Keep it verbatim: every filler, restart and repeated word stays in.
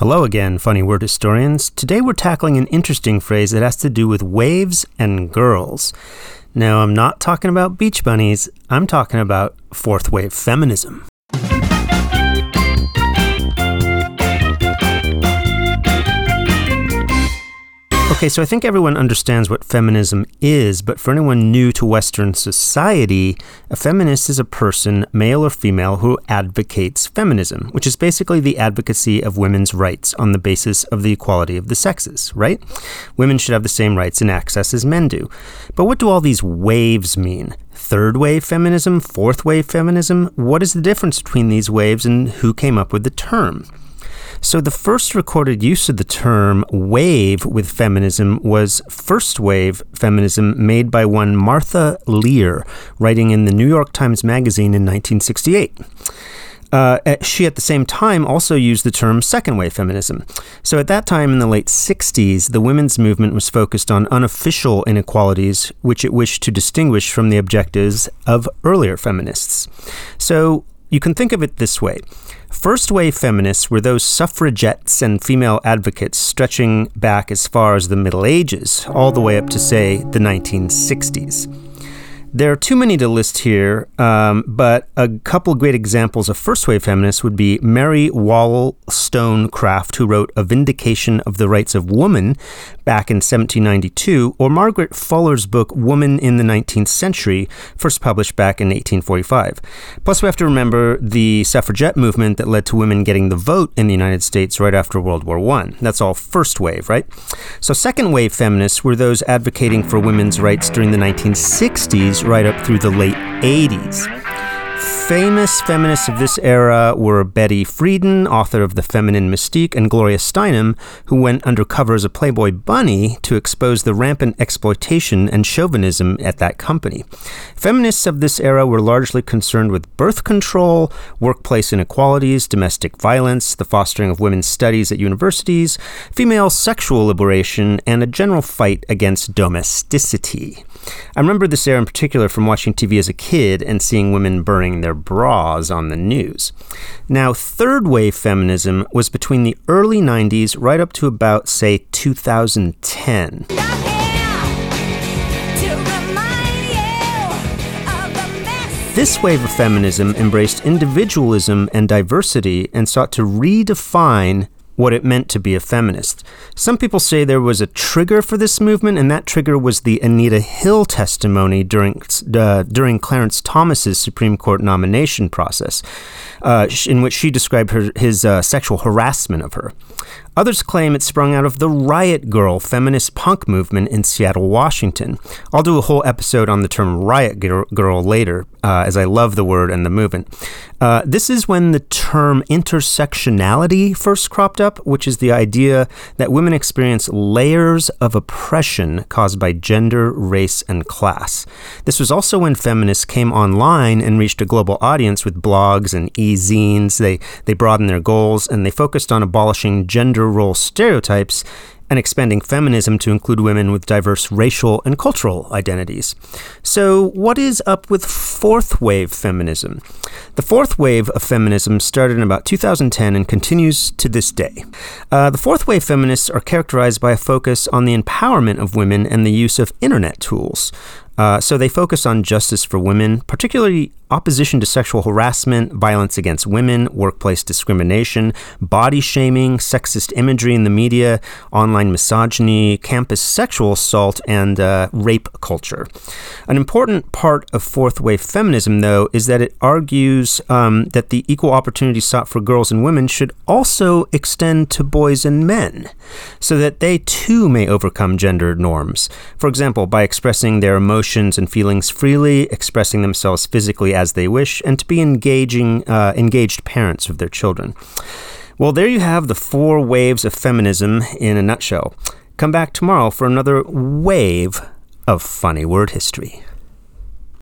Hello again, funny word historians. Today we're tackling an interesting phrase that has to do with waves and girls. Now, I'm not talking about beach bunnies. I'm talking about fourth wave feminism. Okay, so I think everyone understands what feminism is, but for anyone new to Western society, a feminist is a person, male or female, who advocates feminism, which is basically the advocacy of women's rights on the basis of the equality of the sexes, right? Women should have the same rights and access as men do. But what do all these waves mean? Third wave feminism? Fourth wave feminism? What is the difference between these waves and who came up with the term? So the first recorded use of the term wave with feminism was first wave feminism made by one Martha Lear, writing in the New York Times Magazine in nineteen sixty-eight. Uh, she at the same time also used the term second wave feminism. So at that time in the late sixties, the women's movement was focused on unofficial inequalities, which it wished to distinguish from the objectives of earlier feminists. So you can think of it this way. First wave feminists were those suffragettes and female advocates stretching back as far as the Middle Ages, all the way up to, say, the nineteen sixties. There are too many to list here, um, but a couple great examples of first wave feminists would be Mary Wollstonecraft, who wrote A Vindication of the Rights of Woman back in seventeen ninety-two, or Margaret Fuller's book Woman in the nineteenth Century, first published back in eighteen forty-five. Plus, we have to remember the suffragette movement that led to women getting the vote in the United States right after World War One. That's all first wave, right? So second wave feminists were those advocating for women's rights during the nineteen sixties right up through the late eighties. Famous feminists of this era were Betty Friedan, author of The Feminine Mystique, and Gloria Steinem, who went undercover as a Playboy bunny to expose the rampant exploitation and chauvinism at that company. Feminists of this era were largely concerned with birth control, workplace inequalities, domestic violence, the fostering of women's studies at universities, female sexual liberation, and a general fight against domesticity. I remember this era in particular from watching T V as a kid and seeing women burning their bras on the news. Now, third wave feminism was between the early nineties right up to about, say, two thousand ten. This wave of feminism embraced individualism and diversity and sought to redefine what it meant to be a feminist. Some people say there was a trigger for this movement, and that trigger was the Anita Hill testimony during uh, during Clarence Thomas's Supreme Court nomination process, uh, in which she described her, his uh, sexual harassment of her. Others claim it sprung out of the Riot Girl feminist punk movement in Seattle, Washington. I'll do a whole episode on the term Riot Girl later, uh, as I love the word and the movement. Uh, this is when the term intersectionality first cropped up, which is the idea that women experience layers of oppression caused by gender, race, and class. This was also when feminists came online and reached a global audience with blogs and e-zines. They, they broadened their goals, and they focused on abolishing gender role stereotypes and expanding feminism to include women with diverse racial and cultural identities. So what is up with fourth wave feminism? The fourth wave of feminism started in about two thousand ten and continues to this day. Uh, the fourth wave feminists are characterized by a focus on the empowerment of women and the use of internet tools. Uh, so they focus on justice for women, particularly opposition to sexual harassment, violence against women, workplace discrimination, body shaming, sexist imagery in the media, online misogyny, campus sexual assault, and uh, rape culture. An important part of fourth wave feminism, though, is that it argues um, that the equal opportunity sought for girls and women should also extend to boys and men, so that they too may overcome gender norms. For example, by expressing their emotions and feelings freely, expressing themselves physically as they wish, and to be engaging, uh, engaged parents of their children. Well, there you have the four waves of feminism in a nutshell. Come back tomorrow for another wave of funny word history.